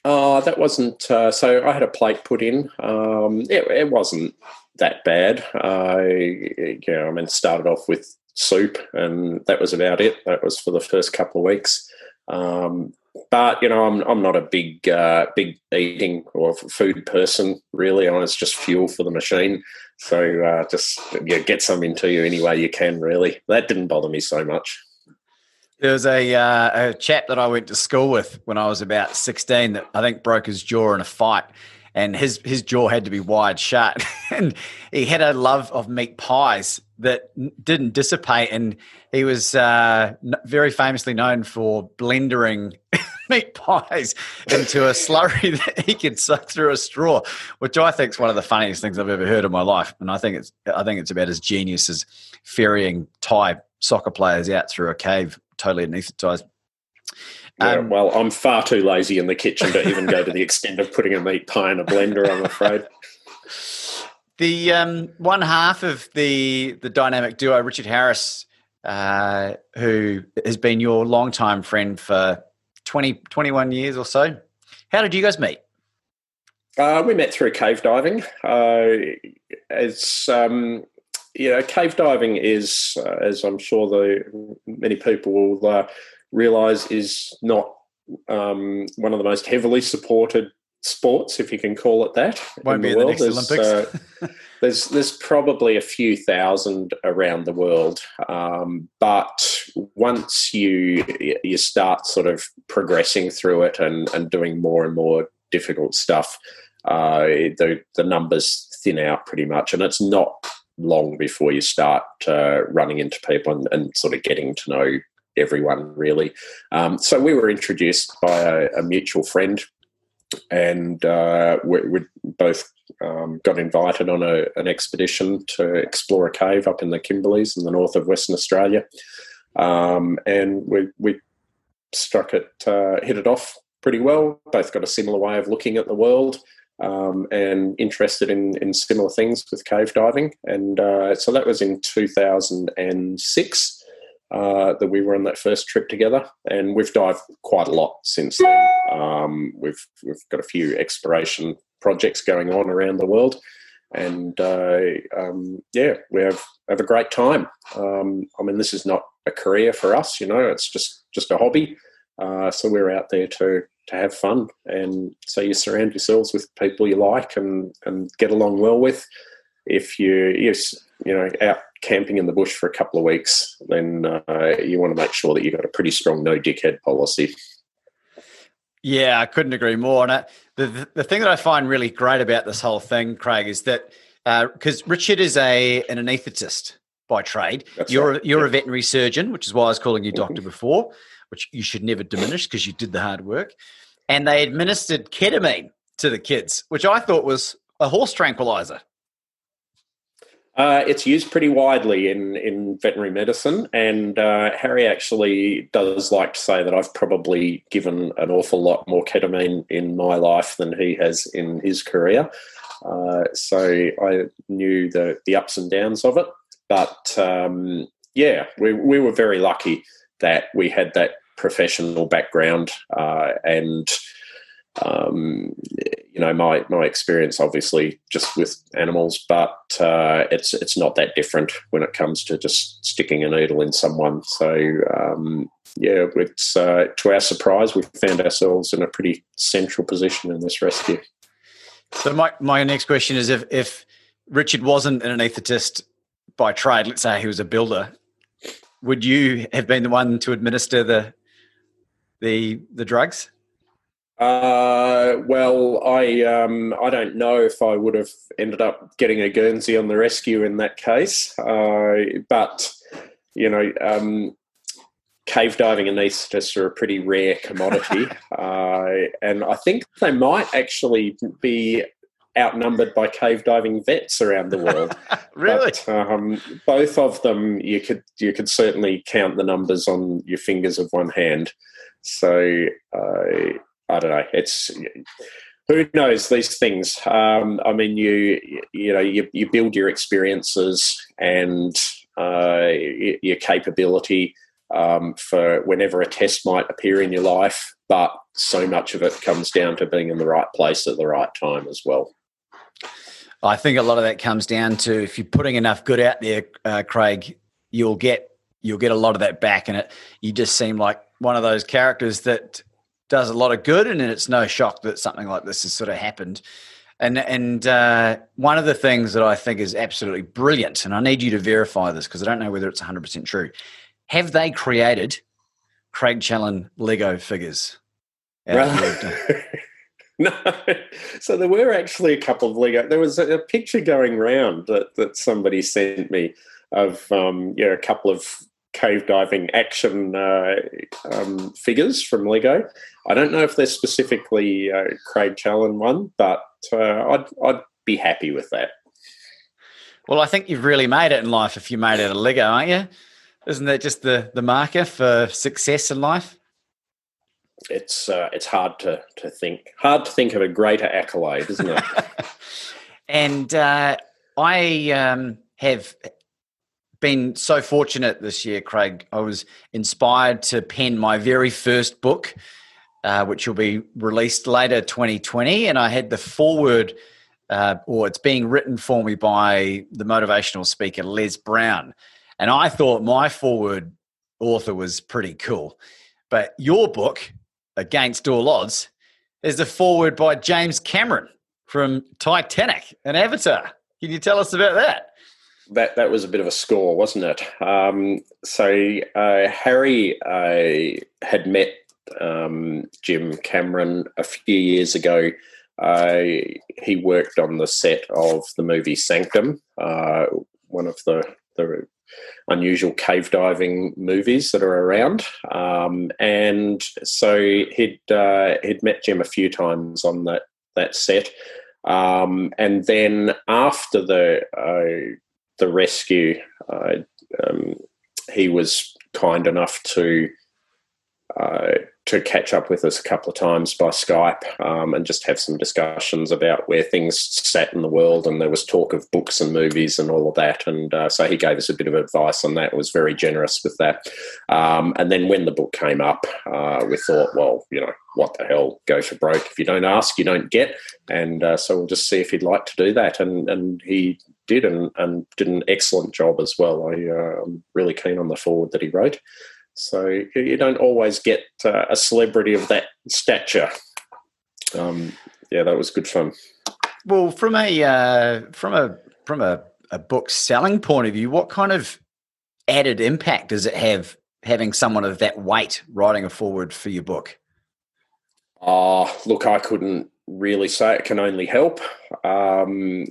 Oh, that wasn't uh, – so I had a plate put in. Um, it, it wasn't that bad. Uh, you know, I mean, started off with soup and that was about it. That was for the first couple of weeks. Um, but, you know, I'm I'm not a big uh, big eating or food person really. I was just fuel for the machine. So uh, just yeah, get some into you any way you can really. That didn't bother me so much. There was a, uh, a chap that I went to school with when I was about sixteen that I think broke his jaw in a fight, and his his jaw had to be wired shut. And he had a love of meat pies that didn't dissipate, and he was uh, very famously known for blendering meat pies into a slurry that he could suck through a straw, which I think is one of the funniest things I've ever heard in my life. And I think it's I think it's about as genius as ferrying Thai soccer players out through a cave. Totally anaesthetized. Um, yeah, well, I'm far too lazy in the kitchen to even go to the extent of putting a meat pie in a blender, I'm afraid. The um, one half of the the dynamic duo, Richard Harris, uh, who has been your longtime friend for twenty, twenty-one years or so. How did you guys meet? Uh, we met through cave diving. Uh, it's... Um, You know, cave diving is, uh, as I'm sure the many people will uh, realise, is not um, one of the most heavily supported sports, if you can call it that. Won't be in the next Olympics. uh, there's there's probably a few thousand around the world, um, but once you you start sort of progressing through it and, and doing more and more difficult stuff, uh, the the numbers thin out pretty much, and it's not long before you start uh, running into people and, and sort of getting to know everyone really. Um, so we were introduced by a, a mutual friend, and uh, we, we both um, got invited on a, an expedition to explore a cave up in the Kimberleys in the north of Western Australia. Um, and we, we struck it, uh, hit it off pretty well, both got a similar way of looking at the world. Um, and interested in, in similar things with cave diving. And uh, so that was in two thousand six uh, that we were on that first trip together. And we've dived quite a lot since then. Um, we've we've got a few exploration projects going on around the world. And, uh, um, yeah, we have, have a great time. Um, I mean, this is not a career for us, you know, it's just, just a hobby. Uh, so we're out there to to have fun, and so you surround yourselves with people you like and, and get along well with. If you you're, you know, out camping in the bush for a couple of weeks, then uh, you want to make sure that you've got a pretty strong no dickhead policy. Yeah, I couldn't agree more. And I, the the thing that I find really great about this whole thing, Craig, is that because uh, Richard is a an anaesthetist by trade. That's you're right. you're yeah. a veterinary surgeon, which is why I was calling you doctor mm-hmm. before. Which you should never diminish because you did the hard work. and they administered ketamine to the kids, which I thought was a horse tranquilizer. Uh, it's used pretty widely in, in veterinary medicine, and uh, Harry actually does like to say that I've probably given an awful lot more ketamine in my life than he has in his career. Uh, so I knew the, the ups and downs of it. But, um, yeah, we, we were very lucky that we had that professional background uh, and Um, you know, my, my experience obviously just with animals, but uh, it's it's not that different when it comes to just sticking a needle in someone. So um, yeah, it's uh, to our surprise, we found ourselves in a pretty central position in this rescue. So my my next question is, if if Richard wasn't an anaesthetist by trade, let's say he was a builder, would you have been the one to administer the the the drugs? Uh, well, I um, I don't know if I would have ended up getting a Guernsey on the rescue in that case. Uh, but, you know, um, cave diving anaesthetists are a pretty rare commodity. uh, and I think they might actually be outnumbered by cave diving vets around the world. Really? But, um, both of them, you could you could certainly count the numbers on your fingers of one hand. So... Uh, I don't know. It's who knows these things. Um, I mean, you you know, you, you build your experiences and uh, your capability um, for whenever a test might appear in your life. But so much of it comes down to being in the right place at the right time as well. I think a lot of that comes down to if you're putting enough good out there, uh, Craig, you'll get you'll get a lot of that back, and it you just seem like one of those characters that does a lot of good, and it's no shock that something like this has sort of happened. And and uh, one of the things that I think is absolutely brilliant, and I need you to verify this because I don't know whether it's one hundred percent true, have they created Craig Challen Lego figures? Right. No. So there were actually a couple of Lego. There was a picture going round that, that somebody sent me of um, yeah, a couple of cave diving action uh, um, figures from Lego. I don't know if they're specifically uh, Craig Challen one, but uh, I'd, I'd be happy with that. Well, I think you've really made it in life if you made it a Lego, aren't you? Isn't that just the, the marker for success in life? It's uh, it's hard to, to think. Hard to think of a greater accolade, isn't it? And uh, I um, have... been so fortunate this year, Craig. I was inspired to pen my very first book, uh, which will be released later twenty twenty, and I had the foreword, uh, or it's being written for me by the motivational speaker Les Brown, and I thought my foreword author was pretty cool. But your book, Against All Odds, is the foreword by James Cameron from Titanic and Avatar. Can you tell us about that? That that was a bit of a score, wasn't it? Um, so uh, Harry uh, had met um, Jim Cameron a few years ago. Uh, he worked on the set of the movie Sanctum, uh, one of the, the unusual cave diving movies that are around. Um, and so he'd uh, he'd met Jim a few times on that that set, um, and then after the uh, the rescue, uh, um, he was kind enough to uh, to catch up with us a couple of times by Skype um, and just have some discussions about where things sat in the world, and there was talk of books and movies and all of that, and uh, so he gave us a bit of advice on that. It was very generous with that. Um, and then when the book came up, uh, we thought, well, you know, what the hell, go for broke. If you don't ask, you don't get. And uh, so we'll just see if he'd like to do that. And, and he... did and, and did an excellent job as well. I, uh, I'm really keen on the foreword that he wrote. So you don't always get uh, a celebrity of that stature. Um, yeah, that was good fun. Well, from a uh, from a from a, a book selling point of view, what kind of added impact does it have having someone of that weight writing a foreword for your book? Ah, uh, look, I couldn't really say. It can only help. Um,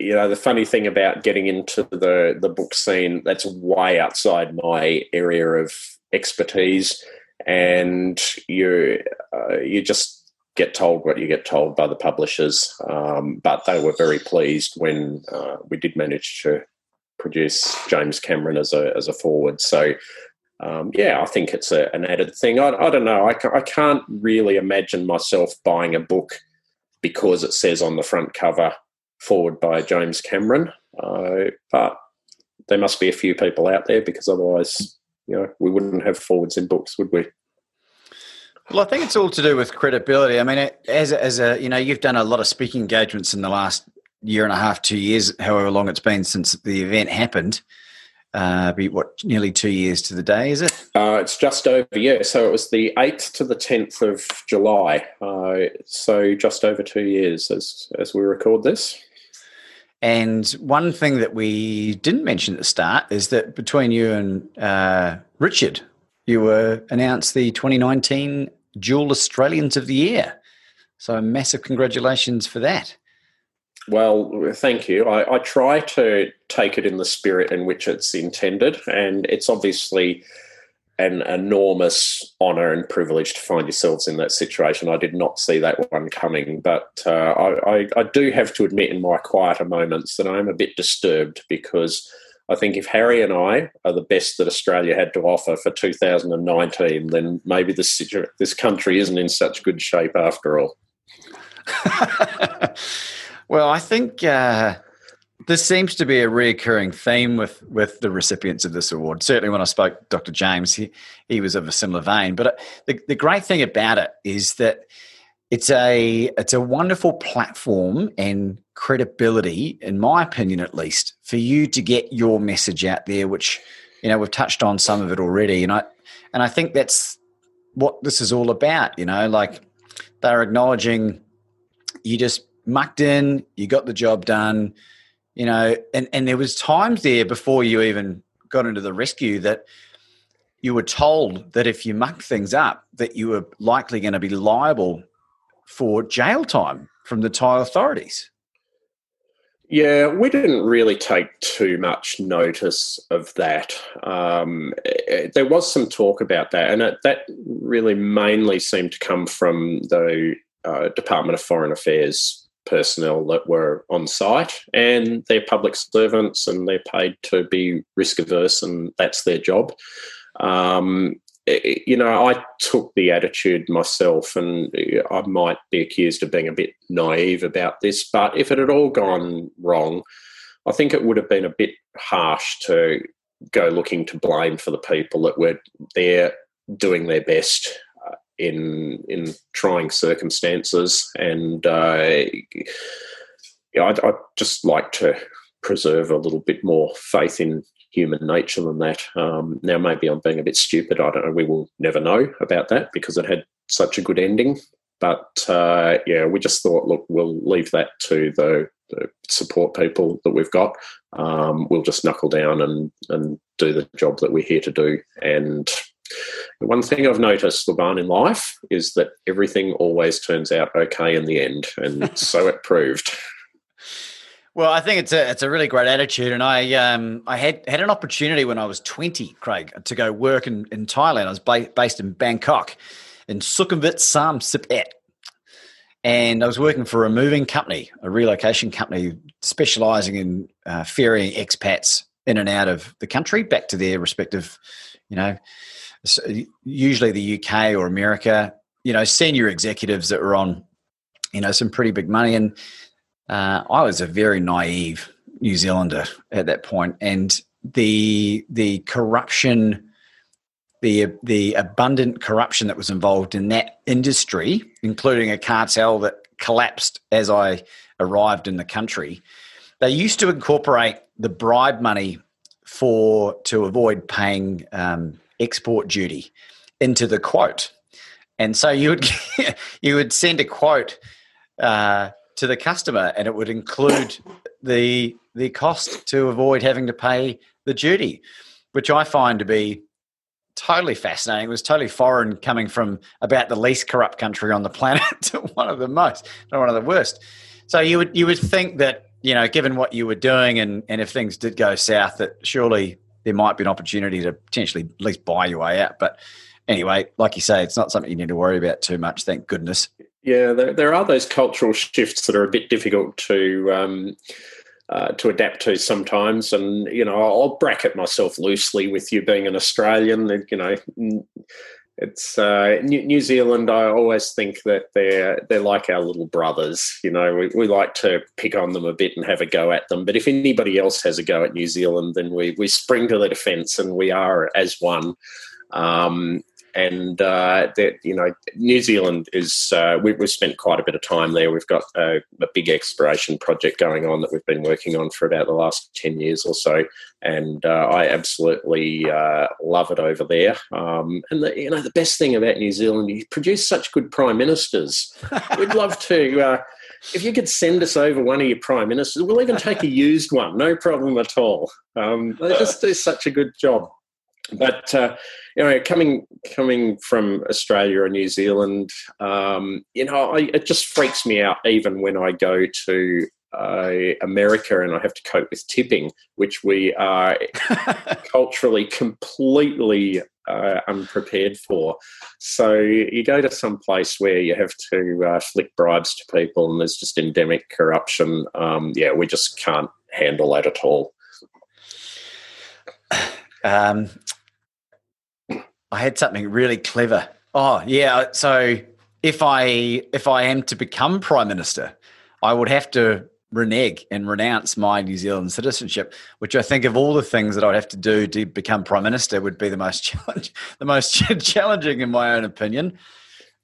You know, the funny thing about getting into the, the book scene, that's way outside my area of expertise. and you uh, you just get told what you get told by the publishers. Um, but they were very pleased when uh, we did manage to produce James Cameron as a as a forward. So. Um, yeah, I think it's a, an added thing. I, I don't know. I, ca- I can't really imagine myself buying a book because it says on the front cover, forward by James Cameron. Uh, but there must be a few people out there because otherwise, you know, we wouldn't have forwards in books, would we? Well, I think it's all to do with credibility. I mean, it, as a, as a you know, you've done a lot of speaking engagements in the last year and a half, two years, however long it's been since the event happened. Uh, be what nearly two years to the day, is it? Uh, it's just over, yeah. So it was the eighth to the tenth of July. Uh, so just over two years as as we record this. And one thing that we didn't mention at the start is that between you and uh, Richard, you were announced the twenty nineteen Dual Australians of the Year. So massive congratulations for that. Well, thank you. I, I try to take it in the spirit in which it's intended, and it's obviously an enormous honour and privilege to find yourselves in that situation. I did not see that one coming, but uh, I, I, I do have to admit in my quieter moments that I'm a bit disturbed because I think if Harry and I are the best that Australia had to offer for two thousand nineteen, then maybe this, this country isn't in such good shape after all. Well, I think uh, this seems to be a recurring theme with, with the recipients of this award. Certainly when I spoke to Doctor James, he, he was of a similar vein. But the, the great thing about it is that it's a it's a wonderful platform and credibility, in my opinion at least, for you to get your message out there, which, you know, we've touched on some of it already. And I, and I think that's what this is all about, you know, like they're acknowledging you just mucked in, you got the job done, you know, and, and there was times there before you even got into the rescue that you were told that if you mucked things up, that you were likely going to be liable for jail time from the Thai authorities. Yeah, we didn't really take too much notice of that. Um, it, there was some talk about that, and it, that really mainly seemed to come from the uh, Department of Foreign Affairs personnel that were on site, and they're public servants and they're paid to be risk averse, and that's their job. Um, it, you know, I took the attitude myself, and I might be accused of being a bit naive about this, but if it had all gone wrong, I think it would have been a bit harsh to go looking to blame for the people that were there doing their best in in trying circumstances, and uh, yeah, I'd, I'd just like to preserve a little bit more faith in human nature than that. Um, now, maybe I'm being a bit stupid. I don't know. We will never know about that because it had such a good ending. But, uh, yeah, we just thought, look, we'll leave that to the, the support people that we've got. Um, we'll just knuckle down and, and do the job that we're here to do, and the one thing I've noticed, Laban, in life is that everything always turns out okay in the end, and so it proved. Well, I think it's a it's a really great attitude, and I um I had, had an opportunity when I was twenty, Craig, to go work in, in Thailand. I was ba- based in Bangkok, in Sukhumvit Samsipet, and I was working for a moving company, a relocation company specialising in uh, ferrying expats in and out of the country back to their respective, you know, so usually the U K or America, you know, senior executives that were on, you know, some pretty big money. And uh, I was a very naive New Zealander at that point. And the the corruption, the the abundant corruption that was involved in that industry, including a cartel that collapsed as I arrived in the country, they used to incorporate the bribe money for to avoid paying um export duty into the quote, and so you would you would send a quote uh, to the customer, and it would include the the cost to avoid having to pay the duty, which I find to be totally fascinating. It was totally foreign, coming from about the least corrupt country on the planet to one of the most, not one of the worst. So you would you would think that, you know, given what you were doing, and and if things did go south, that surely there might be an opportunity to potentially at least buy your way out. But anyway, like you say, it's not something you need to worry about too much, thank goodness. Yeah, there, there are those cultural shifts that are a bit difficult to um, uh, to adapt to sometimes. And, you know, I'll bracket myself loosely with you being an Australian. You know, it's uh, New, New Zealand, I always think that they're, they're like our little brothers. You know, we, we like to pick on them a bit and have a go at them. But if anybody else has a go at New Zealand, then we, we spring to the defence and we are as one. Um And, uh, that, you know, New Zealand is, uh, we, we've spent quite a bit of time there. We've got a, a big exploration project going on that we've been working on for about the last ten years or so. And uh, I absolutely uh, love it over there. Um, and, the, you know, the best thing about New Zealand, you produce such good prime ministers. We'd love to, uh, if you could send us over one of your prime ministers, we'll even take a used one, no problem at all. Um, they just do such a good job. But, uh, you know, coming coming from Australia or New Zealand, um, you know, I, it just freaks me out even when I go to uh, America and I have to cope with tipping, which we are culturally completely uh, unprepared for. So you go to some place where you have to uh, flick bribes to people and there's just endemic corruption. Um, yeah, we just can't handle that at all. Um, I had something really clever. Oh yeah. So if I, if I am to become prime minister, I would have to renege and renounce my New Zealand citizenship, which I think of all the things that I'd have to do to become prime minister would be the most challenge, the most challenging in my own opinion,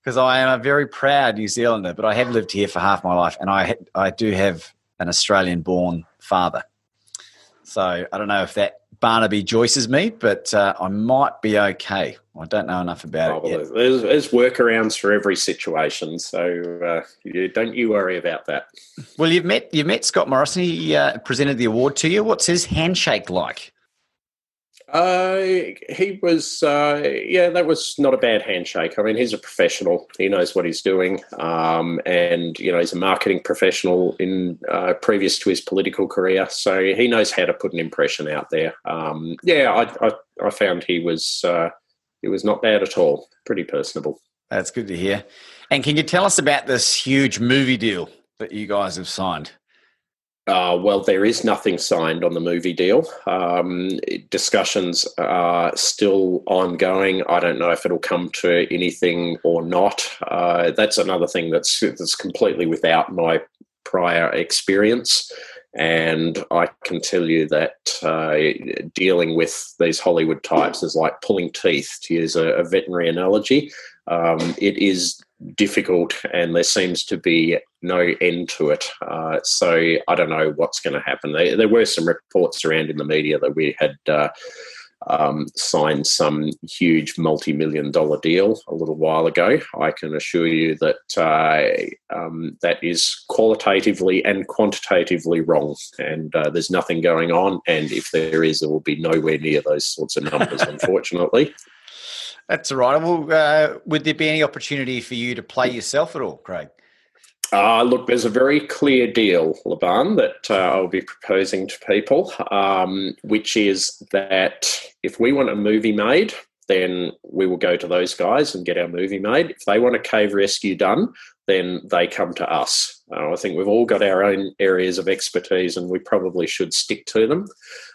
because I am a very proud New Zealander, but I have lived here for half my life and I, I do have an Australian born father. So I don't know if that Barnaby Joyce's me, but uh, I might be okay. I don't know enough about Probably. it yet. There's, there's workarounds for every situation, so uh, you, don't you worry about that. Well, you've met you've met Scott Morrison. He uh, presented the award to you. What's his handshake like? Uh, he was, uh, yeah, that was not a bad handshake. I mean, he's a professional. He knows what he's doing. Um, and, you know, he's a marketing professional in uh, previous to his political career. So he knows how to put an impression out there. Um, yeah, I, I, I found he was, uh, he was not bad at all. Pretty personable. That's good to hear. And can you tell us about this huge movie deal that you guys have signed? Uh, well, there is nothing signed on the movie deal. Um, discussions are still ongoing. I don't know if it'll come to anything or not. Uh, that's another thing that's, that's completely without my prior experience. And I can tell you that uh, dealing with these Hollywood types is like pulling teeth, to use a, a veterinary analogy. Um, it is difficult and there seems to be no end to it. Uh, so I don't know what's going to happen. There, there were some reports around in the media that we had uh, um, signed some huge multi-million dollar deal a little while ago. I can assure you that uh, um, that is qualitatively and quantitatively wrong, and uh, there's nothing going on. And if there is, there will be nowhere near those sorts of numbers, unfortunately. That's all right. Well, uh, would there be any opportunity for you to play yourself at all, Craig? Uh, look, there's a very clear deal, Laban, that uh, I'll be proposing to people, um, which is that if we want a movie made, then we will go to those guys and get our movie made. If they want a cave rescue done, then they come to us. Uh, I think we've all got our own areas of expertise and we probably should stick to them.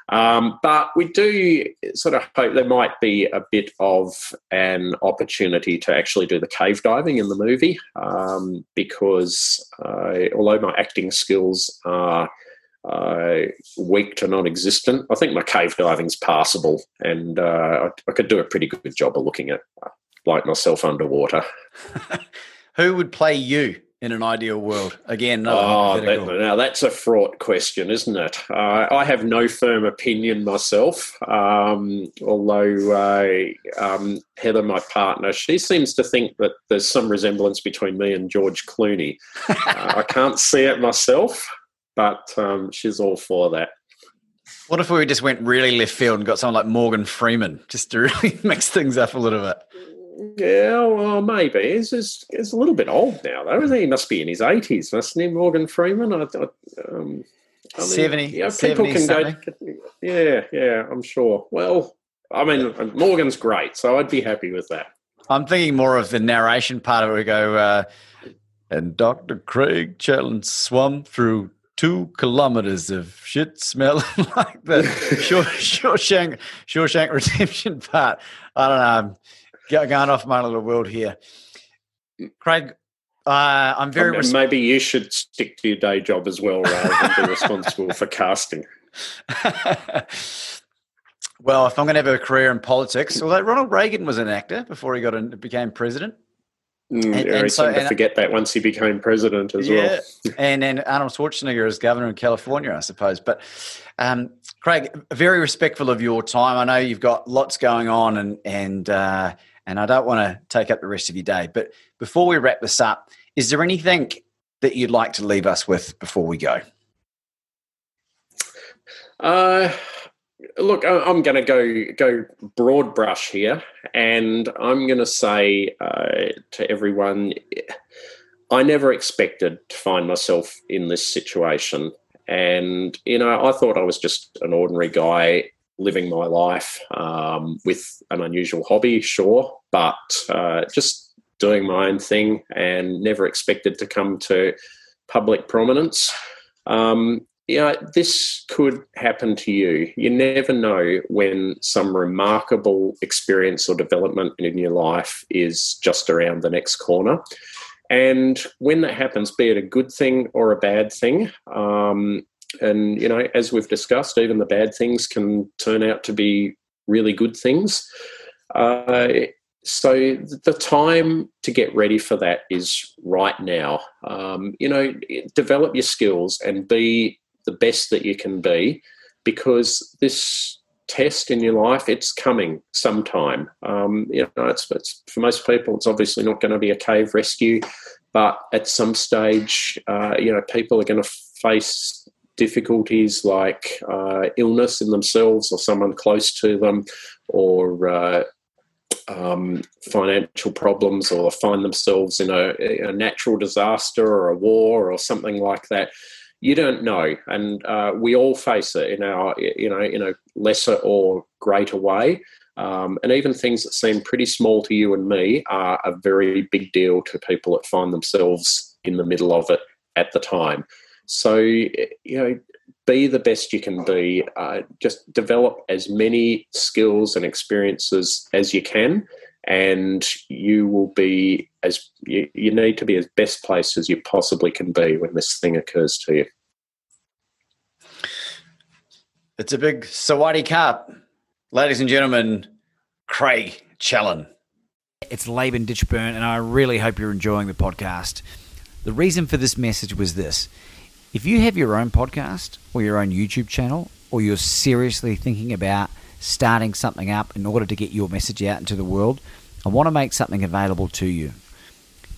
Um, but we do sort of hope there might be a bit of an opportunity to actually do the cave diving in the movie um, because uh, although my acting skills are uh, weak to non-existent, I think my cave diving's passable and uh, I, I could do a pretty good job of looking at uh, like myself underwater. Who would play you in an ideal world? Again, no. Oh, that, now that's a fraught question, isn't it? Uh, I have no firm opinion myself, um, although uh, um, Heather, my partner, she seems to think that there's some resemblance between me and George Clooney. uh, I can't see it myself, but um, she's all for that. What if we just went really left field and got someone like Morgan Freeman just to really mix things up a little bit? Yeah, well, maybe. He's, just, he's a little bit old now, though, isn't he? He must be in his eighties, mustn't he, Morgan Freeman? I, I, um, I seventy, mean, you know, people can go, yeah, yeah, I'm sure. Well, I mean, Morgan's great, so I'd be happy with that. I'm thinking more of the narration part of it. We go, uh, and Doctor Craig Challen swum through two kilometers of shit smelling like the Shawshank, Shawshank Redemption part. I don't know. I'm going off my little world here. Craig, uh, I'm very... Resp- maybe you should stick to your day job as well rather than be responsible for casting. Well, if I'm going to have a career in politics, although Ronald Reagan was an actor before he got in, became president. Mm, and, yeah, and so, to forget that once he became president as yeah, well. and and Arnold Schwarzenegger is governor in California, I suppose. But um, Craig, very respectful of your time. I know you've got lots going on, and and uh, and I don't want to take up the rest of your day. But before we wrap this up, is there anything that you'd like to leave us with before we go? Uh, look, I'm going to go go broad brush here, and I'm going to say uh, to everyone, I never expected to find myself in this situation. And, you know, I thought I was just an ordinary guy living my life um, with an unusual hobby, sure, but uh, just doing my own thing, and never expected to come to public prominence. Um Yeah, this could happen to you. You never know when some remarkable experience or development in your life is just around the next corner. And when that happens, be it a good thing or a bad thing, um, and, you know, as we've discussed, even the bad things can turn out to be really good things. Uh, so the time to get ready for that is right now. Um, you know, develop your skills and be the best that you can be, because this test in your life, it's coming sometime. Um, you know, it's, it's for most people, it's obviously not going to be a cave rescue, but at some stage, uh, you know, people are going to face difficulties like uh, illness in themselves or someone close to them, or uh, um, financial problems, or find themselves in a, a natural disaster or a war or something like that. You don't know, and uh, we all face it in our, you know, in a lesser or greater way. Um, and even things that seem pretty small to you and me are a very big deal to people that find themselves in the middle of it at the time. So, you know, be the best you can be. Uh, just develop as many skills and experiences as you can, and you will be as you, you need to be as best placed as you possibly can be when this thing occurs to you. It's a big sawadee cup, ladies and gentlemen. Craig Challen. It's Laban Ditchburn, and I really hope you're enjoying the podcast. The reason for this message was this: if you have your own podcast or your own YouTube channel, or you're seriously thinking about starting something up in order to get your message out into the world, I want to make something available to you.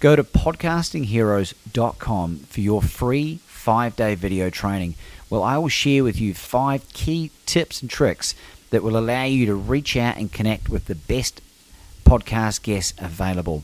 Go to podcasting heroes dot com for your free five-day video training. Well, I will share with you five key tips and tricks that will allow you to reach out and connect with the best podcast guests available.